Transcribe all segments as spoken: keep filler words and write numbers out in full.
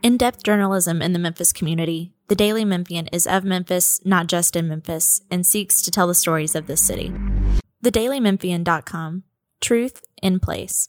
In-depth journalism in the Memphis community, The Daily Memphian is of Memphis, not just in Memphis, and seeks to tell the stories of this city. the daily memphian dot com. Truth in place.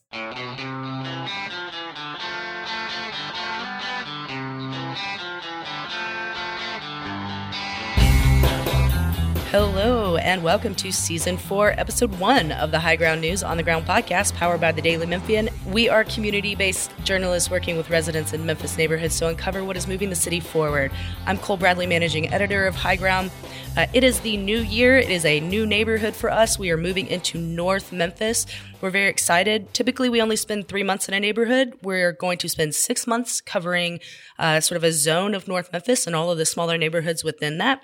Hello, and welcome to Season four, Episode one of the High Ground News on the Ground podcast, powered by the Daily Memphian. We are community-based journalists working with residents in Memphis neighborhoods to uncover what is moving the city forward. I'm Cole Bradley, managing editor of High Ground. Uh, it is the new year. It is a new neighborhood for us. We are moving into North Memphis. We're very excited. Typically, we only spend three months in a neighborhood. We're going to spend six months covering uh, sort of a zone of North Memphis and all of the smaller neighborhoods within that.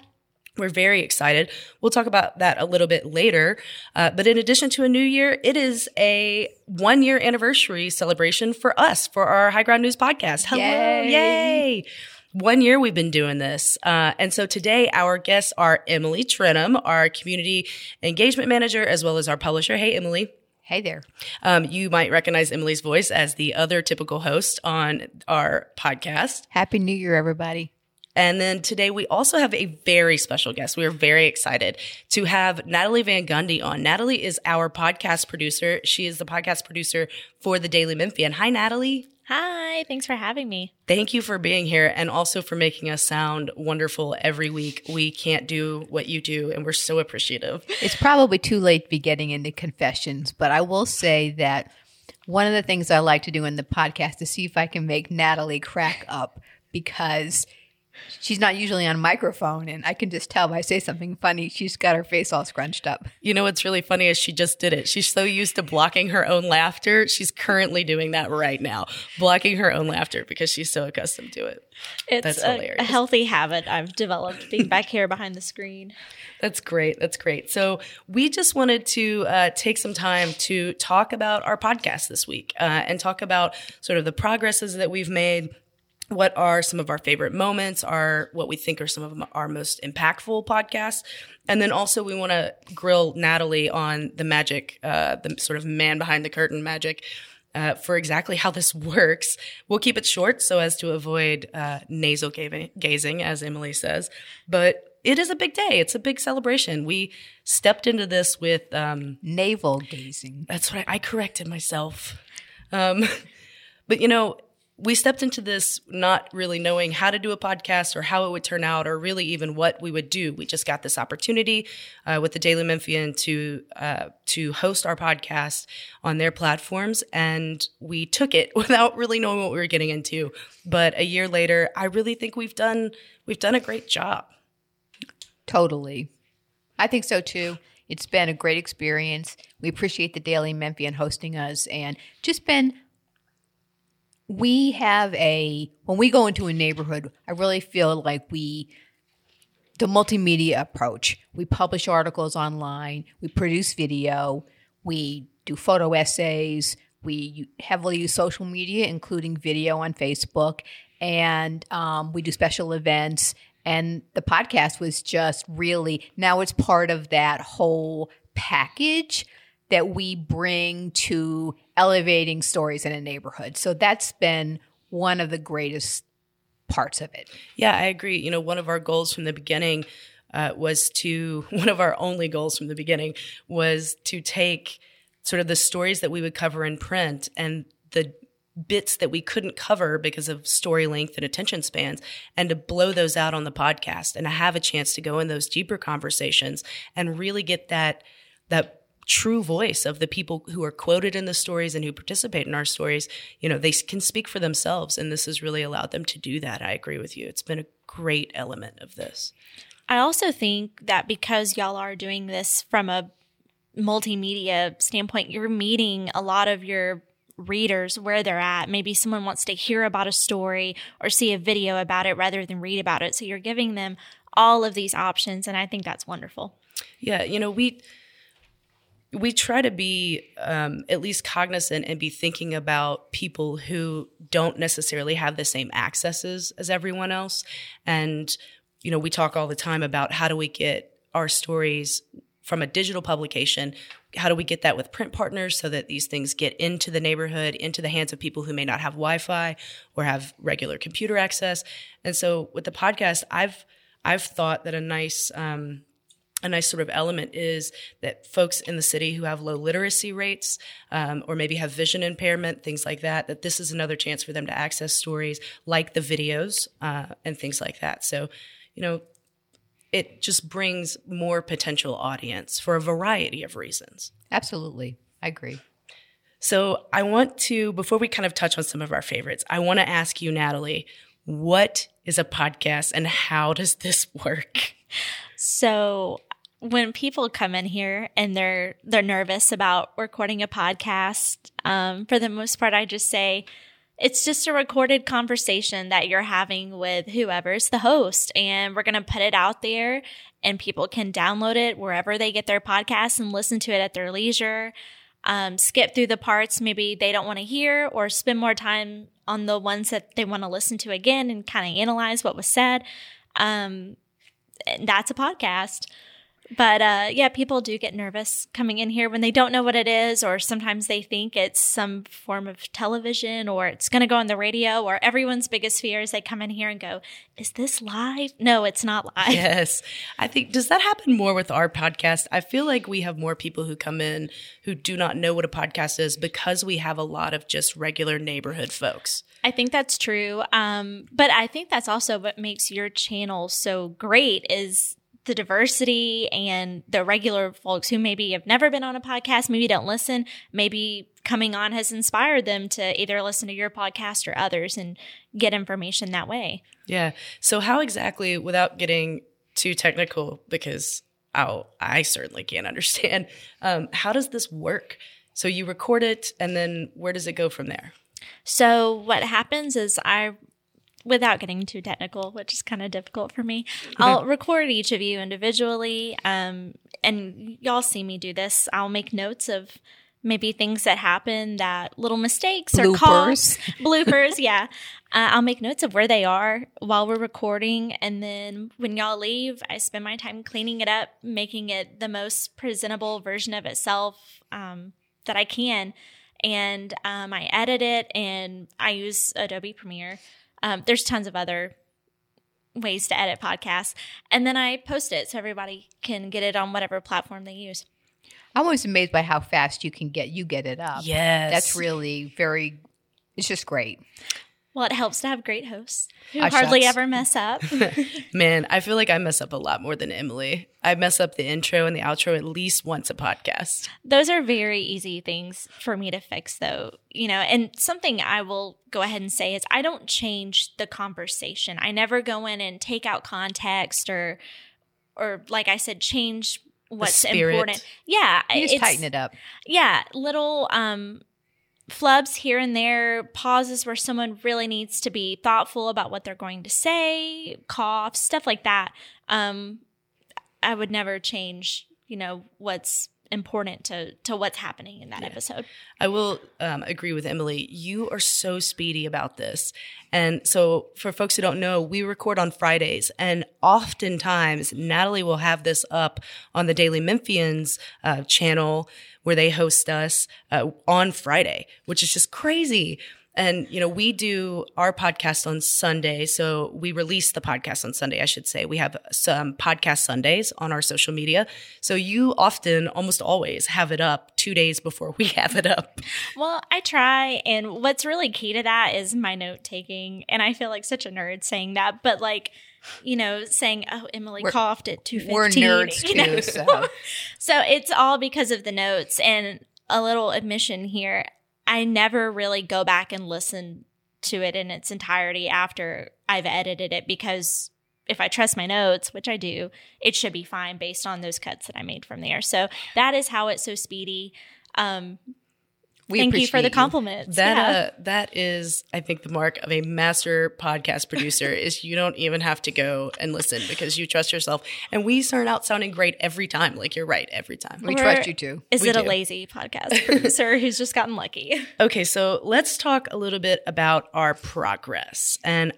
We're very excited. We'll talk about that a little bit later. Uh, but in addition to a new year, it is a one-year anniversary celebration for us, for our High Ground News podcast. Hello. Yay. Yay. One year we've been doing this. Uh, and so today our guests are Emily Trenholm, our community engagement manager, as well as our publisher. Hey, Emily. Hey there. Um, you might recognize Emily's voice as the other typical host on our podcast. Happy New Year, everybody. And then today we also have a very special guest. We are very excited to have Natalie Van Gundy on. Natalie is our podcast producer. She is the podcast producer for The Daily Memphian. Hi, Natalie. Hi. Thanks for having me. Thank you for being here and also for making us sound wonderful every week. We can't do what you do, and we're so appreciative. It's probably too late to be getting into confessions, but I will say that one of the things I like to do in the podcast is see if I can make Natalie crack up, because she's not usually on microphone, and I can just tell when I say something funny, she's got her face all scrunched up. You know what's really funny is she just did it. She's so used to blocking her own laughter. She's currently doing that right now, blocking her own laughter because she's so accustomed to it. It's That's a, hilarious. a healthy habit I've developed being back here behind the screen. That's great. That's great. So we just wanted to uh, take some time to talk about our podcast this week uh, and talk about sort of the progresses that we've made. What are some of our favorite moments, are what we think are some of our most impactful podcasts. And then also we want to grill Natalie on the magic, uh, the sort of man behind the curtain magic uh, for exactly how this works. We'll keep it short so as to avoid uh, nasal gazing, as Emily says. But it is a big day. It's a big celebration. We stepped into this with um, – navel gazing. That's right. I corrected myself. Um, but, you know – we stepped into this not really knowing how to do a podcast or how it would turn out or really even what we would do. We just got this opportunity uh, with the Daily Memphian to uh, to host our podcast on their platforms, and we took it without really knowing what we were getting into. But a year later, I really think we've done we've done a great job. Totally. I think so, too. It's been a great experience. We appreciate the Daily Memphian hosting us and just been – We have a, when we go into a neighborhood, I really feel like we, the multimedia approach, we publish articles online, we produce video, we do photo essays, we heavily use social media, including video on Facebook, and um, we do special events. And the podcast was just really, now it's part of that whole package that we bring to elevating stories in a neighborhood. So that's been one of the greatest parts of it. Yeah, I agree. You know, one of our goals from the beginning uh, was to, one of our only goals from the beginning was to take sort of the stories that we would cover in print and the bits that we couldn't cover because of story length and attention spans, and to blow those out on the podcast and to have a chance to go in those deeper conversations and really get that, that, true voice of the people who are quoted in the stories and who participate in our stories. You know, they can speak for themselves, and this has really allowed them to do that. I agree with you. It's been a great element of this. I also think that because y'all are doing this from a multimedia standpoint, you're meeting a lot of your readers where they're at. Maybe someone wants to hear about a story or see a video about it rather than read about it. So you're giving them all of these options, and I think that's wonderful. Yeah, you know, we... We try to be um, at least cognizant and be thinking about people who don't necessarily have the same accesses as everyone else. And, you know, we talk all the time about how do we get our stories from a digital publication how do we get that with print partners so that these things get into the neighborhood, into the hands of people who may not have Wi-Fi or have regular computer access? And so with the podcast, I've I've thought that a nice um, a nice sort of element is that folks in the city who have low literacy rates um, or maybe have vision impairment, things like that, that this is another chance for them to access stories like the videos uh, and things like that. So, you know, it just brings more potential audience for a variety of reasons. Absolutely. I agree. So I want to, before we kind of touch on some of our favorites, I want to ask you, Natalie, what is a podcast and how does this work? So when people come in here and they're they're nervous about recording a podcast, um, for the most part, I just say, it's just a recorded conversation that you're having with whoever's the host, and we're going to put it out there and people can download it wherever they get their podcasts and listen to it at their leisure, um, skip through the parts maybe they don't want to hear or spend more time on the ones that they want to listen to again and kind of analyze what was said. Um, that's a podcast. But uh, yeah, people do get nervous coming in here when they don't know what it is, or sometimes they think it's some form of television or it's going to go on the radio, or everyone's biggest fear is they come in here and go, is this live? No, it's not live. Yes. I think, does that happen more with our podcast? I feel like we have more people who come in who do not know what a podcast is because we have a lot of just regular neighborhood folks. I think that's true. Um, but I think that's also what makes your channel so great is the diversity and the regular folks who maybe have never been on a podcast, maybe don't listen, maybe coming on has inspired them to either listen to your podcast or others and get information that way. Yeah. So how exactly, without getting too technical, because I'll, I certainly can't understand, um, how does this work? So you record it, and then where does it go from there? So what happens is I without getting too technical, which is kind of difficult for me, I'll record each of you individually, um, and y'all see me do this. I'll make notes of maybe things that happen, that little mistakes bloopers. Or coughs, bloopers, yeah. Uh, I'll make notes of where they are while we're recording, and then when y'all leave, I spend my time cleaning it up, making it the most presentable version of itself um, that I can, and um, I edit it, and I use Adobe Premiere. Um, there's tons of other ways to edit podcasts. And then I post it so everybody can get it on whatever platform they use. I'm always amazed by how fast you can get you get it up. Yes. That's really very – it's just great. Well, it helps to have great hosts who I hardly shucks. ever mess up. Man, I feel like I mess up a lot more than Emily. I mess up the intro and the outro at least once a podcast. Those are very easy things for me to fix, though. You know, and something I will go ahead and say is I don't change the conversation. I never go in and take out context or, or like I said, change what's important. Yeah. You just it's, tighten it up. Yeah. Little – um. flubs here and there, pauses where someone really needs to be thoughtful about what they're going to say, coughs, stuff like that. Um, I would never change, you know, what's important to to what's happening in that yeah. episode. I will um, agree with Emily. You are so speedy about this. And so for folks who don't know, we record on Fridays, and oftentimes Natalie will have this up on the Daily Memphian's uh, channel where they host us uh, on Friday, which is just crazy. And, you know, we do our podcast on Sunday. So we release the podcast on Sunday, I should say. We have some podcast Sundays on our social media. So you often, almost always, have it up two days before we have it up. Well, I try. And what's really key to that is my note taking. And I feel like such a nerd saying that. But like, you know, saying, oh, Emily we're, coughed at two fifteen. We're nerds too, know? so. So it's all because of the notes. And a little admission here. I never really go back and listen to it in its entirety after I've edited it, because if I trust my notes, which I do, it should be fine based on those cuts that I made from there. So that is how it's so speedy. Um, we thank you for the compliments. That yeah. uh, that is, I think, the mark of a master podcast producer is you don't even have to go and listen because you trust yourself. And we start out sounding great every time. Like, you're right every time. We or trust you too. Is we it do. a lazy podcast producer who's just gotten lucky? Okay, so let's talk a little bit about our progress. And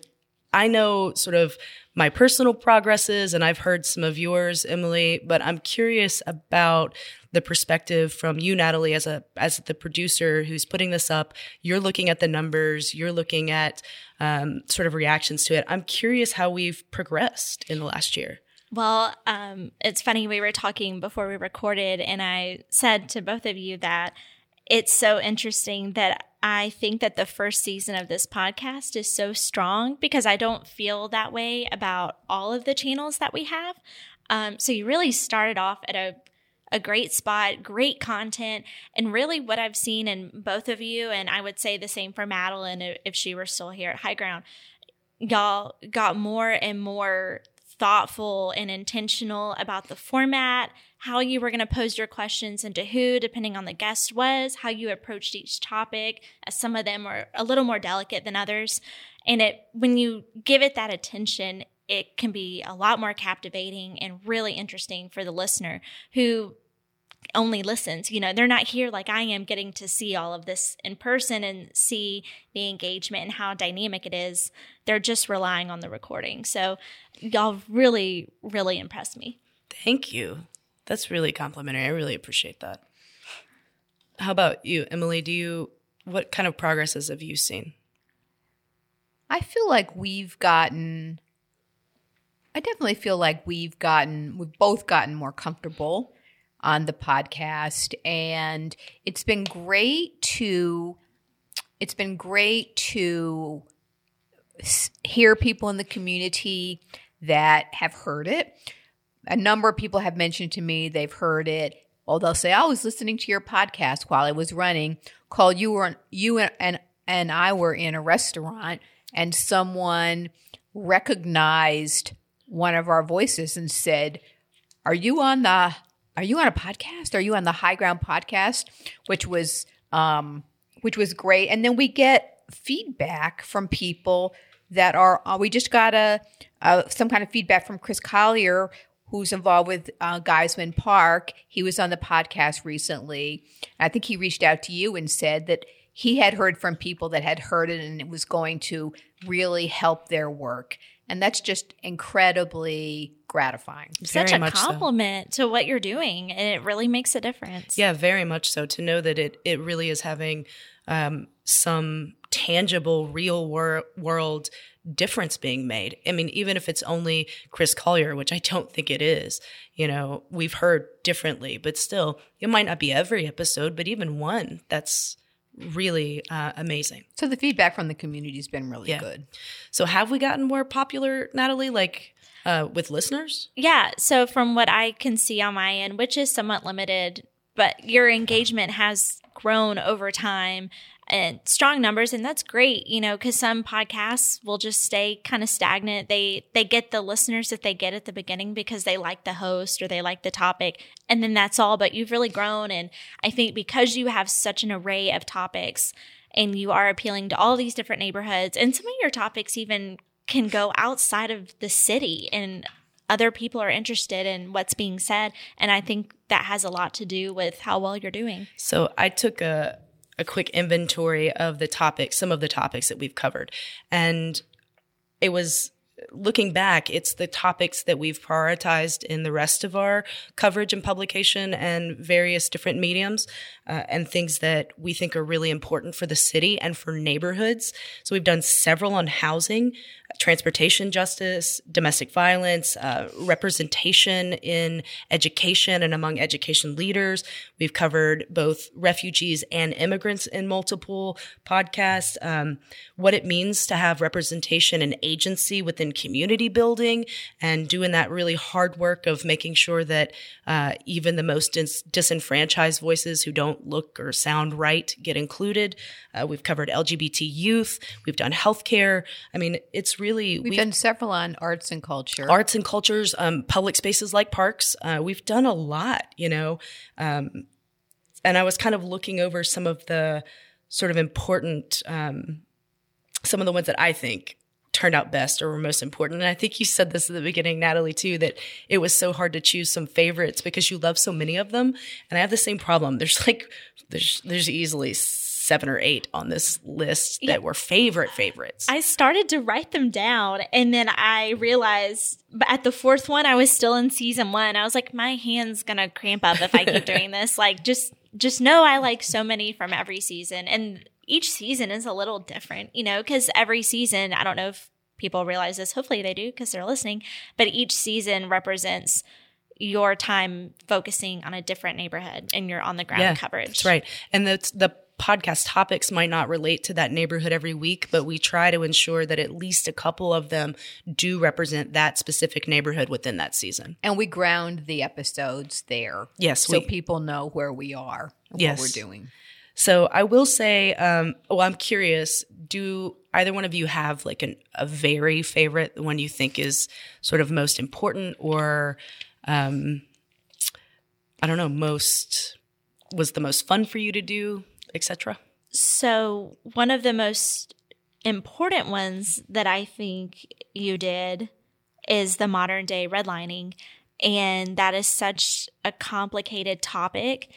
I know sort of my personal progresses, and I've heard some of yours, Emily, but I'm curious about the perspective from you, Natalie, as a as the producer who's putting this up. You're looking at the numbers. You're looking at um, sort of reactions to it. I'm curious how we've progressed in the last year. Well, um, it's funny. We were talking before we recorded, and I said to both of you that it's so interesting that I think that the first season of this podcast is so strong because I don't feel that way about all of the channels that we have. Um, so you really started off at a, a great spot, great content, and really what I've seen in both of you, and I would say the same for Madeline if she were still here at High Ground, y'all got more and more thoughtful and intentional about the format, how you were going to pose your questions and to who, depending on the guest was, how you approached each topic, as some of them are a little more delicate than others. And it when you give it that attention, it can be a lot more captivating and really interesting for the listener who only listens. You know, they're not here like I am getting to see all of this in person and see the engagement and how dynamic it is. They're just relying on the recording. So y'all really, really impressed me. Thank you. That's really complimentary. I really appreciate that. How about you, Emily? Do you, what kind of progresses have you seen? I feel like we've gotten, I definitely feel like we've gotten, we've both gotten more comfortable on the podcast, and it's been great to it's been great to hear people in the community that have heard it. A number of people have mentioned to me they've heard it. Well, they'll say, "I was listening to your podcast while I was running." Cole, you were you and, and and I were in a restaurant, and someone recognized one of our voices and said, "Are you on the Are you on a podcast? Are you on the High Ground podcast?" Which was um, which was great. And then we get feedback from people that are uh, – we just got a, a some kind of feedback from Chris Collier, who's involved with uh, Geisman Park. He was on the podcast recently. I think he reached out to you and said that he had heard from people that had heard it and it was going to really help their work. And that's just incredibly gratifying. Such a compliment to what you're doing, and it really makes a difference. Yeah, very much so. To know that it it really is having um, some tangible, real wor- world difference being made. I mean, even if it's only Chris Collier, which I don't think it is, you know, we've heard differently, but still, it might not be every episode, but even one, that's really uh, amazing. So the feedback from the community has been really yeah. good. So have we gotten more popular, Natalie, like uh, with listeners? Yeah. So from what I can see on my end, which is somewhat limited, but your engagement has grown over time and strong numbers. And that's great, you know, because some podcasts will just stay kind of stagnant. They, they get the listeners that they get at the beginning because they like the host or they like the topic. And then that's all. But you've really grown. And I think because you have such an array of topics and you are appealing to all these different neighborhoods, and some of your topics even can go outside of the city and other people are interested in what's being said. And I think that has a lot to do with how well you're doing. So I took a a quick inventory of the topics, some of the topics that we've covered. And it was looking back, it's the topics that we've prioritized in the rest of our coverage and publication and various different mediums uh, and things that we think are really important for the city and for neighborhoods. So we've done several on housing, transportation justice, domestic violence, uh, representation in education and among education leaders. We've covered both refugees and immigrants in multiple podcasts, um, what it means to have representation and agency within community building and doing that really hard work of making sure that uh, even the most dis- disenfranchised voices who don't look or sound right get included. Uh, we've covered L G B T youth. We've done healthcare. I mean, it's really... We've, we've done several on arts and culture. Arts and cultures, um, public spaces like parks. Uh, we've done a lot, you know. Um, and I was kind of looking over some of the sort of important, um, some of the ones that I think turned out best or were most important. And I think you said this at the beginning, Natalie, too, that it was so hard to choose some favorites because you love so many of them. And I have the same problem. There's like, there's, there's easily seven or eight on this list that yeah. were favorite favorites. I started to write them down, and then I realized at the fourth one, I was still in season one. I was like, my hand's going to cramp up if I keep doing this. Like, just just know I like so many from every season. And each season is a little different, you know, because every season, I don't know if people realize this. Hopefully they do because they're listening. But each season represents your time focusing on a different neighborhood and your on-the-ground yeah, coverage. That's right. And the, the podcast topics might not relate to that neighborhood every week, but we try to ensure that at least a couple of them do represent that specific neighborhood within that season. And we ground the episodes there. Yes. So we, people know where we are and yes. what we're doing. So I will say, um, well, I'm curious, do either one of you have like an, a very favorite, the one you think is sort of most important or um, I don't know, most was the most fun for you to do, et cetera? So one of the most important ones that I think you did is the modern day redlining. And that is such a complicated topic.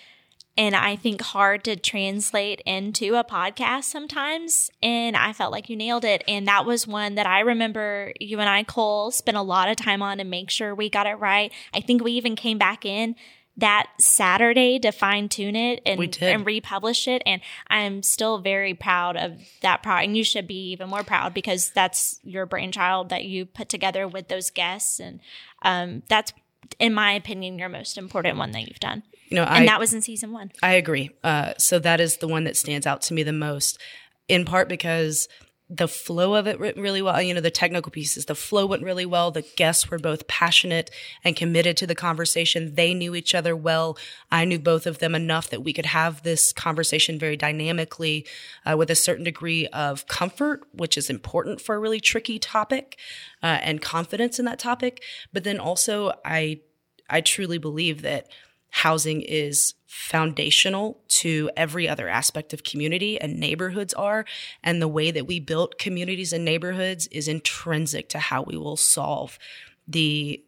And I think hard to translate into a podcast sometimes. And I felt like you nailed it. And that was one that I remember you and I, Cole, spent a lot of time on to make sure we got it right. I think we even came back in that Saturday to fine tune it and, and republish it. And I'm still very proud of that product. And you should be even more proud because that's your brainchild that you put together with those guests. And um, that's, in my opinion, your most important one that you've done. You know, and I, that was in season one. I agree. Uh, so that is the one that stands out to me the most, in part because the flow of it went really well. You know, the technical pieces, the flow went really well. The guests were both passionate and committed to the conversation. They knew each other well. I knew both of them enough that we could have this conversation very dynamically uh, with a certain degree of comfort, which is important for a really tricky topic, uh, and confidence in that topic. But then also, I I truly believe that housing is foundational to every other aspect of community, and neighborhoods are. And the way that we build communities and neighborhoods is intrinsic to how we will solve the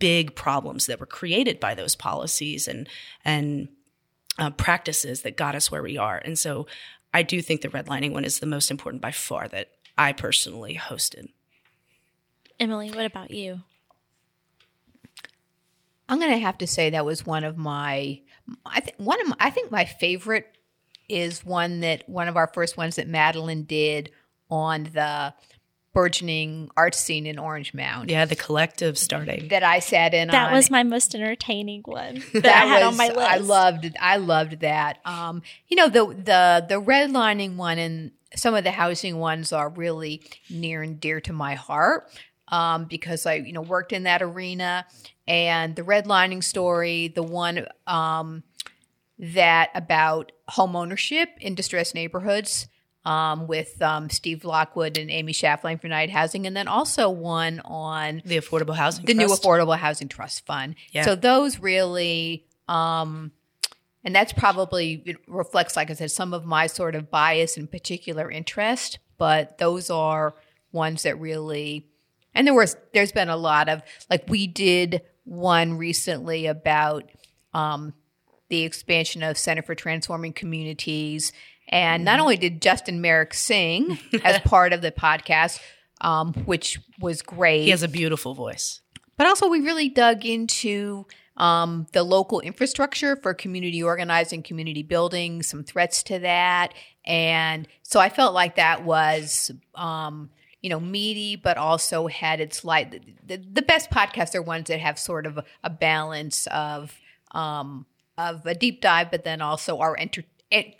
big problems that were created by those policies and and uh, practices that got us where we are. And so I do think the redlining one is the most important by far that I personally hosted. Emily, what about you? I'm going to have to say that was one of my, I think one of my, I think my favorite is one that one of our first ones that Madeline did on the burgeoning art scene in Orange Mound. Yeah, the collective starting that I sat in. That on. was my most entertaining one that, that I had was, on my list. I loved it. I loved that. Um, you know, the the the redlining one and some of the housing ones are really near and dear to my heart um, because I you know worked in that arena. And the redlining story, the one um, that about homeownership in distressed neighborhoods um, with um, Steve Lockwood and Amy Shafflein for Knight Housing, and then also one on the Affordable Housing, the Trust. new Affordable Housing Trust Fund. Yeah. So those really, um, and that's probably it reflects, like I said, some of my sort of bias and particular interest. But those are ones that really, and there was there's been a lot of like we did. One recently about um, the expansion of Center for Transforming Communities. And not only did Justin Merrick sing as part of the podcast, um, which was great. He has a beautiful voice. But also we really dug into um, the local infrastructure for community organizing, community building, some threats to that. And so I felt like that was um, – you know, meaty, but also had its light. The, the, the best podcasts are ones that have sort of a, a balance of um, of a deep dive, but then also are, enter-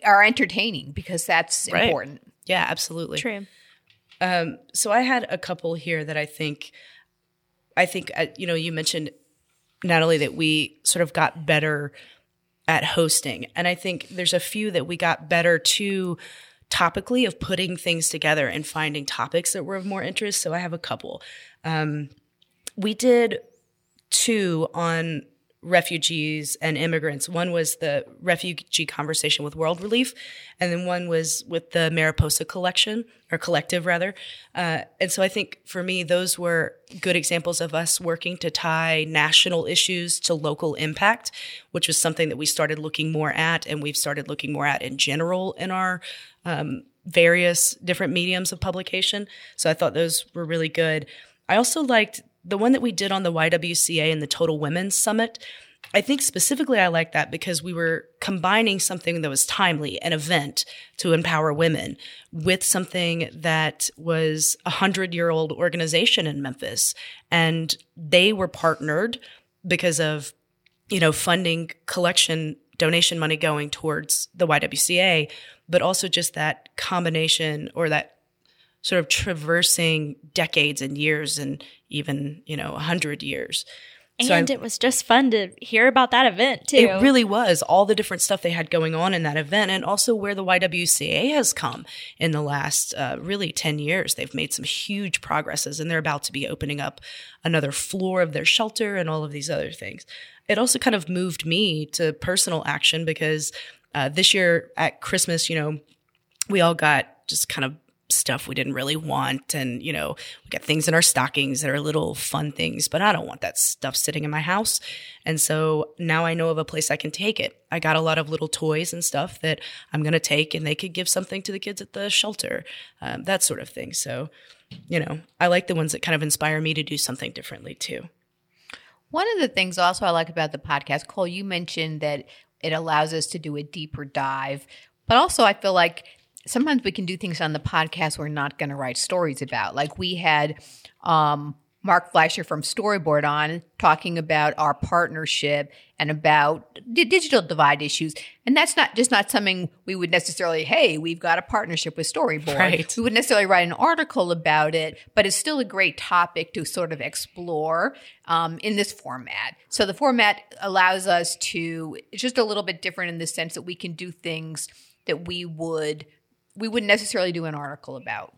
are entertaining because that's right. important. Yeah, absolutely. True. Um, so I had a couple here that I think, I think, uh, you know, you mentioned, Natalie, that we sort of got better at hosting. And I think there's a few that we got better to topically of putting things together and finding topics that were of more interest. So I have a couple. Um, we did two on refugees and immigrants. One was the refugee conversation with World Relief, and then one was with the Mariposa collection, or collective rather. Uh, and so I think for me, those were good examples of us working to tie national issues to local impact, which was something that we started looking more at, and we've started looking more at in general in our um, various different mediums of publication. So I thought those were really good. I also liked the one that we did on the Y W C A and the Total Women's Summit. I think specifically I like that because we were combining something that was timely, an event to empower women, with something that was a hundred-year-old organization in Memphis. And they were partnered because of, you know, funding, collection, donation money going towards the Y W C A, but also just that combination, or that sort of traversing decades and years and even, you know, a hundred years. And so I, it was just fun to hear about that event, too. It really was. All the different stuff they had going on in that event, and also where the Y W C A has come in the last uh, really ten years. They've made some huge progresses, and they're about to be opening up another floor of their shelter and all of these other things. It also kind of moved me to personal action because uh, this year at Christmas, you know, we all got just kind of stuff we didn't really want. And, you know, we got things in our stockings that are little fun things, but I don't want that stuff sitting in my house. And so now I know of a place I can take it. I got a lot of little toys and stuff that I'm going to take, and they could give something to the kids at the shelter, um, that sort of thing. So, you know, I like the ones that kind of inspire me to do something differently too. One of the things also I like about the podcast, Cole, you mentioned that it allows us to do a deeper dive, but also I feel like sometimes we can do things on the podcast we're not going to write stories about. Like we had um, Mark Fleischer from Storyboard on talking about our partnership and about the digital divide issues. And that's not just not something we would necessarily, hey, we've got a partnership with Storyboard. Right. We wouldn't necessarily write an article about it, but it's still a great topic to sort of explore um, in this format. So the format allows us to, it's just a little bit different in the sense that we can do things that we would we wouldn't necessarily do an article about.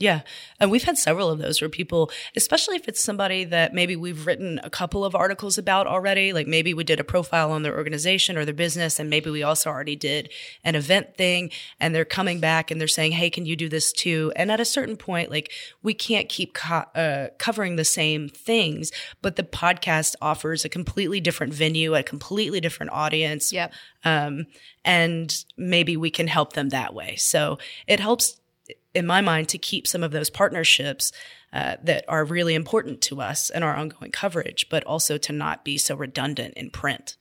Yeah. And we've had several of those where people, especially if it's somebody that maybe we've written a couple of articles about already, like maybe we did a profile on their organization or their business, and maybe we also already did an event thing, and they're coming back and they're saying, hey, can you do this too? And at a certain point, like we can't keep co- uh, covering the same things, but the podcast offers a completely different venue, a completely different audience. Yep. Um, and maybe we can help them that way. So it helps, in my mind, to keep some of those partnerships uh, that are really important to us and our ongoing coverage, but also to not be so redundant in print.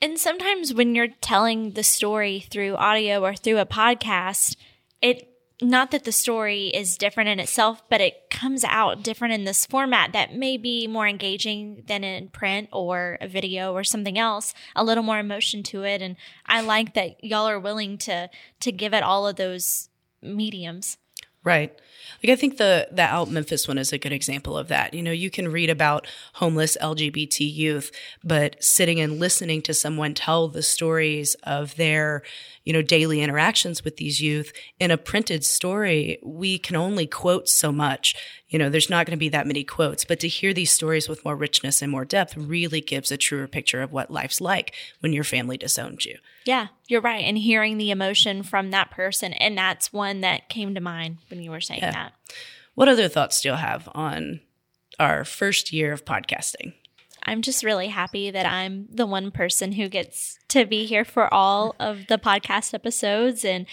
And sometimes when you're telling the story through audio or through a podcast, it not that the story is different in itself, but it comes out different in this format that may be more engaging than in print or a video or something else, a little more emotion to it. And I like that y'all are willing to to give it all of those mediums. Right. Like I think the, the Alt Memphis one is a good example of that. You know, you can read about homeless L G B T youth, but sitting and listening to someone tell the stories of their, you know, daily interactions with these youth in a printed story, we can only quote so much. You know, there's not going to be that many quotes, but to hear these stories with more richness and more depth really gives a truer picture of what life's like when your family disowns you. Yeah, you're right. And hearing the emotion from that person. And that's one that came to mind when you were saying yeah. that. What other thoughts do you have on our first year of podcasting? I'm just really happy that I'm the one person who gets to be here for all of the podcast episodes. And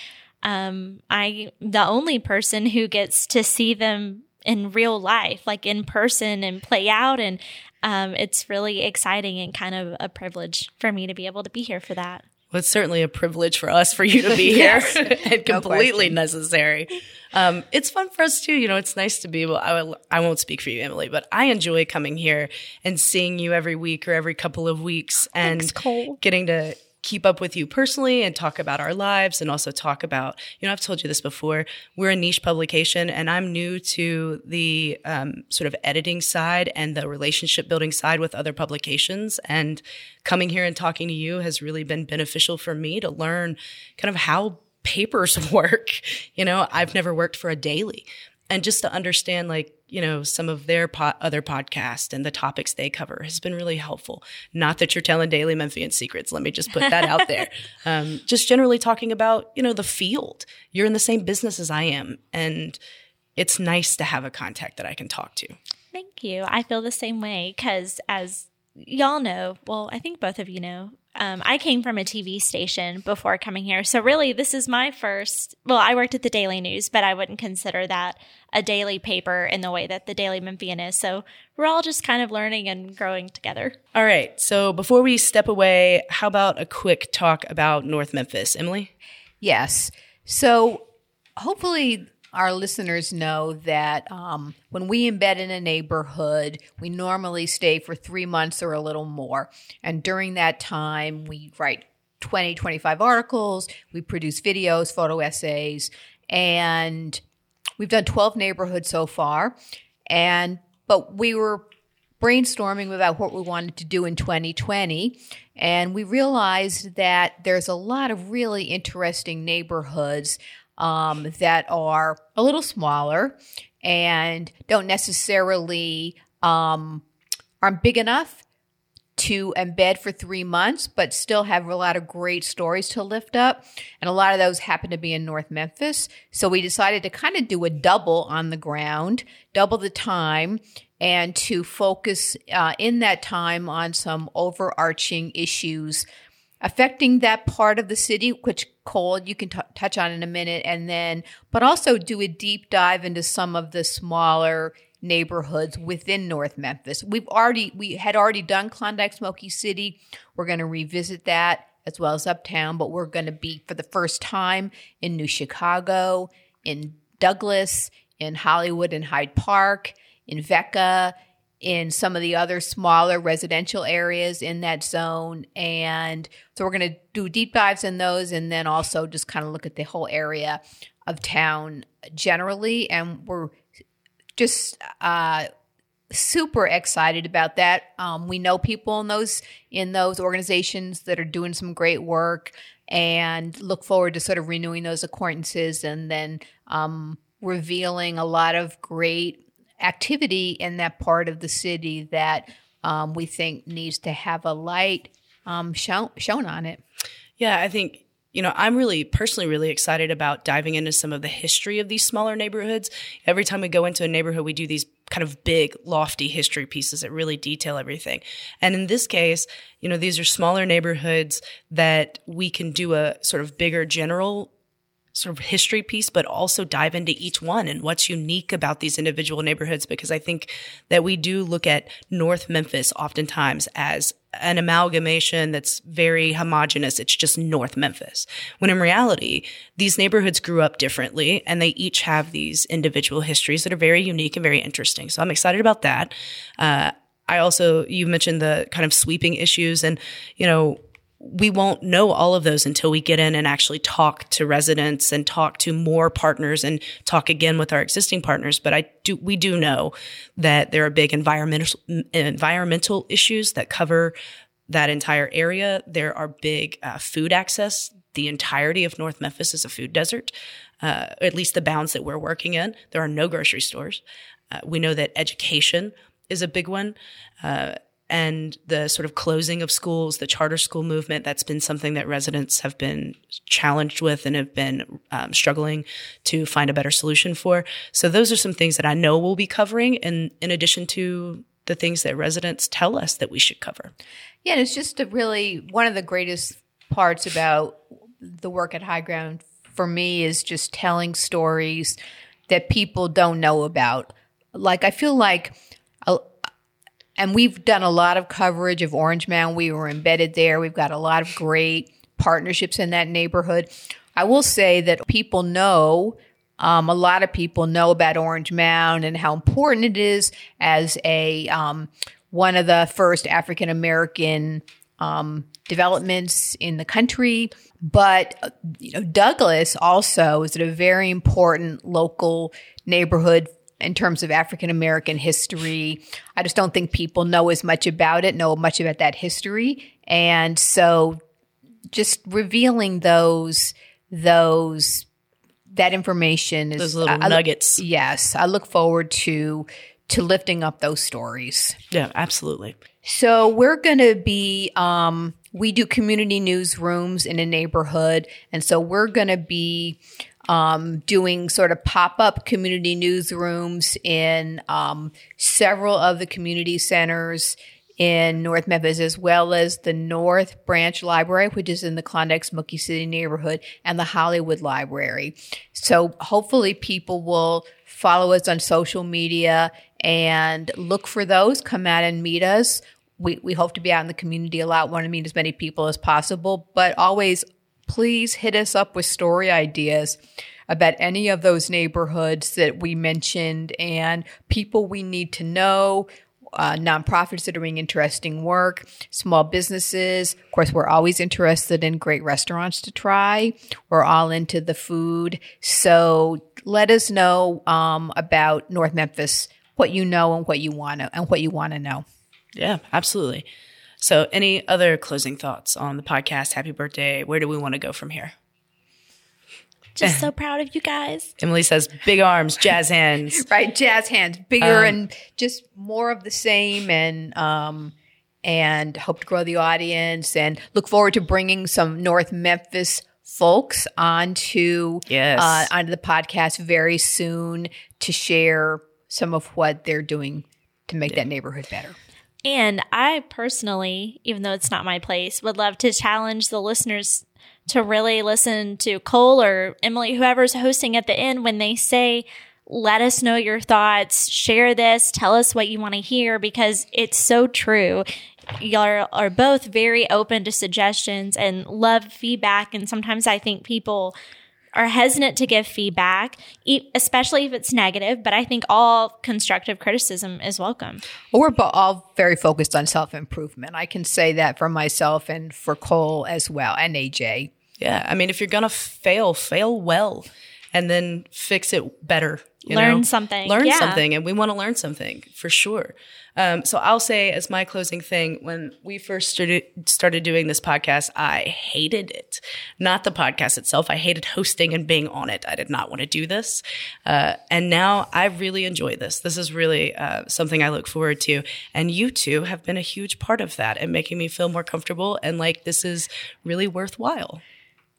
um, I'm the only person who gets to see them in real life, like in person and play out. And um, it's really exciting and kind of a privilege for me to be able to be here for that. Well, it's certainly a privilege for us for you to be here and completely necessary. Um, it's fun for us too. You know, it's nice to be able, I, will, I won't speak for you, Emily, but I enjoy coming here and seeing you every week or every couple of weeks and Thanks, Cole. Getting to keep up with you personally and talk about our lives and also talk about, you know, I've told you this before, we're a niche publication and I'm new to the um, sort of editing side and the relationship building side with other publications. And coming here and talking to you has really been beneficial for me to learn kind of how papers work. You know, I've never worked for a daily. And just to understand, like, you know, some of their po- other podcasts and the topics they cover has been really helpful. Not that you're telling Daily Memphian secrets. Let me just put that out there. Um, just generally talking about, you know, the field. You're in the same business as I am. And it's nice to have a contact that I can talk to. Thank you. I feel the same way because as y'all know, well, I think both of you know, Um, I came from a T V station before coming here. So really, this is my first – well, I worked at the Daily News, but I wouldn't consider that a daily paper in the way that the Daily Memphian is. So we're all just kind of learning and growing together. All right. So before we step away, how about a quick talk about North Memphis? Emily? Yes. So hopefully – our listeners know that um, when we embed in a neighborhood, we normally stay for three months or a little more. And during that time, we write twenty, twenty-five articles, we produce videos, photo essays, and we've done twelve neighborhoods so far. And but we were brainstorming about what we wanted to do in twenty twenty, and we realized that there's a lot of really interesting neighborhoods Um, that are a little smaller and don't necessarily um, aren't big enough to embed for three months, but still have a lot of great stories to lift up. And a lot of those happen to be in North Memphis. So we decided to kind of do a double on the ground, double the time, and to focus uh, in that time on some overarching issues affecting that part of the city, which Cole you can t- touch on in a minute, and then, but also do a deep dive into some of the smaller neighborhoods within North Memphis. We've already, we had already done Klondike Smoky City. We're going to revisit that as well as Uptown, but we're going to be for the first time in New Chicago, in Douglas, in Hollywood and Hyde Park, in VECA, in some of the other smaller residential areas in that zone. And so we're going to do deep dives in those and then also just kind of look at the whole area of town generally. And we're just uh, super excited about that. Um, we know people in those in those organizations that are doing some great work and look forward to sort of renewing those acquaintances and then um, revealing a lot of great activity in that part of the city that um, we think needs to have a light um, shown, shown on it. Yeah, I think, you know, I'm really personally really excited about diving into some of the history of these smaller neighborhoods. Every time we go into a neighborhood, we do these kind of big, lofty history pieces that really detail everything. And in this case, you know, these are smaller neighborhoods that we can do a sort of bigger general sort of history piece, but also dive into each one and what's unique about these individual neighborhoods, because I think that we do look at North Memphis oftentimes as an amalgamation that's very homogenous. It's just North Memphis. When in reality, these neighborhoods grew up differently and they each have these individual histories that are very unique and very interesting. So I'm excited about that. Uh, I also, you mentioned the kind of sweeping issues and, you know, we won't know all of those until we get in and actually talk to residents and talk to more partners and talk again with our existing partners. But I do, we do know that there are big environmental environmental issues that cover that entire area. There are big uh, food access. The entirety of North Memphis is a food desert, uh, at least the bounds that we're working in. There are no grocery stores. Uh, we know that education is a big one. Uh, And the sort of closing of schools, the charter school movement, that's been something that residents have been challenged with and have been um, struggling to find a better solution for. So those are some things that I know we'll be covering, and in addition to the things that residents tell us that we should cover. Yeah, and it's just a really one of the greatest parts about the work at High Ground for me is just telling stories that people don't know about. Like I feel like a, And we've done a lot of coverage of Orange Mound. We were embedded there. We've got a lot of great partnerships in that neighborhood. I will say that people know, um, a lot of people know about Orange Mound and how important it is as a um, one of the first African-American um, developments in the country. But you know, Douglas also is a very important local neighborhood in terms of African-American history. I just don't think people know as much about it, know much about that history. And so just revealing those, those that information is those little I, nuggets. I, yes. I look forward to to lifting up those stories. Yeah, absolutely. So we're going to be, um, we do community newsrooms in a neighborhood. And so we're going to be um, doing sort of pop-up community newsrooms in um, several of the community centers in North Memphis, as well as the North Branch Library, which is in the Klondike Smoky City neighborhood, and the Hollywood Library. So hopefully people will follow us on social media and look for those, come out and meet us. We we hope to be out in the community a lot, want to meet as many people as possible, but always please hit us up with story ideas about any of those neighborhoods that we mentioned and people we need to know, Uh, nonprofits that are doing interesting work, small businesses. Of course, we're always interested in great restaurants to try. We're all into the food. So let us know um, about North Memphis, what you know and what you want to and what you want to know. Yeah, absolutely. So any other closing thoughts on the podcast? Happy birthday. Where do we want to go from here? Just so proud of you guys. Emily says, big arms, jazz hands. Right, jazz hands. Bigger um, and just more of the same, and um, and hope to grow the audience and look forward to bringing some North Memphis folks onto, yes. uh, onto the podcast very soon to share some of what they're doing to make yeah. that neighborhood better. And I personally, even though it's not my place, would love to challenge the listeners to really listen to Cole or Emily, whoever's hosting at the end, when they say, let us know your thoughts, share this, tell us what you want to hear, because it's so true. Y'all are both very open to suggestions and love feedback. And sometimes I think people are hesitant to give feedback, especially if it's negative, but I think all constructive criticism is welcome. Well, we're all very focused on self-improvement. I can say that for myself and for Cole as well, and A J. Yeah, I mean, if you're going to fail, fail well, and then fix it better. You learn know? something. Learn yeah. something, and we want to learn something, for sure. Um, so I'll say as my closing thing, when we first started, started doing this podcast, I hated it. Not the podcast itself. I hated hosting and being on it. I did not want to do this. Uh, and now I really enjoy this. This is really uh, something I look forward to. And you two have been a huge part of that and making me feel more comfortable and like this is really worthwhile.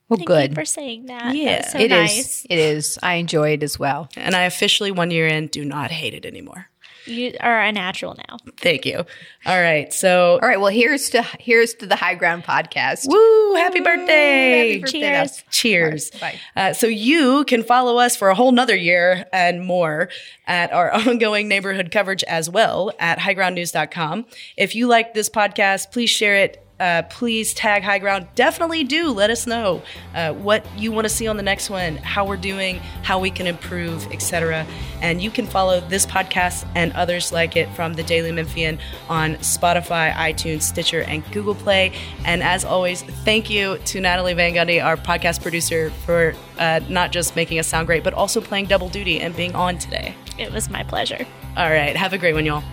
Well, Thank good. you for saying that. Yeah, that so it nice. is. It is. I enjoy it as well. And I officially, one year in, do not hate it anymore. You are a natural now. Thank you. All right. So, all right. Well, here's to here's to the High Ground Podcast. Woo! Happy Woo, birthday! Happy birthday Cheers! Now. Cheers! Right, bye. Uh, so you can follow us for a whole nother year and more at our ongoing neighborhood coverage as well at high ground news dot com. If you like this podcast, please share it. Uh, please tag High Ground. Definitely do. Let us know uh, what you want to see on the next one, how we're doing, how we can improve, et cetera. And you can follow this podcast and others like it from The Daily Memphian on Spotify, iTunes, Stitcher, and Google Play. And as always, thank you to Natalie Van Gundy, our podcast producer, for uh, not just making us sound great, but also playing double duty and being on today. It was my pleasure. All right. Have a great one, y'all.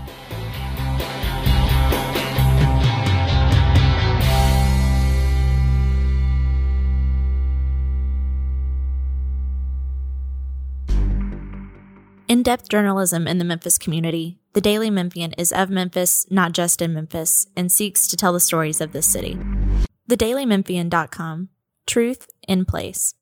In-depth journalism in the Memphis community, The Daily Memphian is of Memphis, not just in Memphis, and seeks to tell the stories of this city. the daily memphian dot com. Truth in place.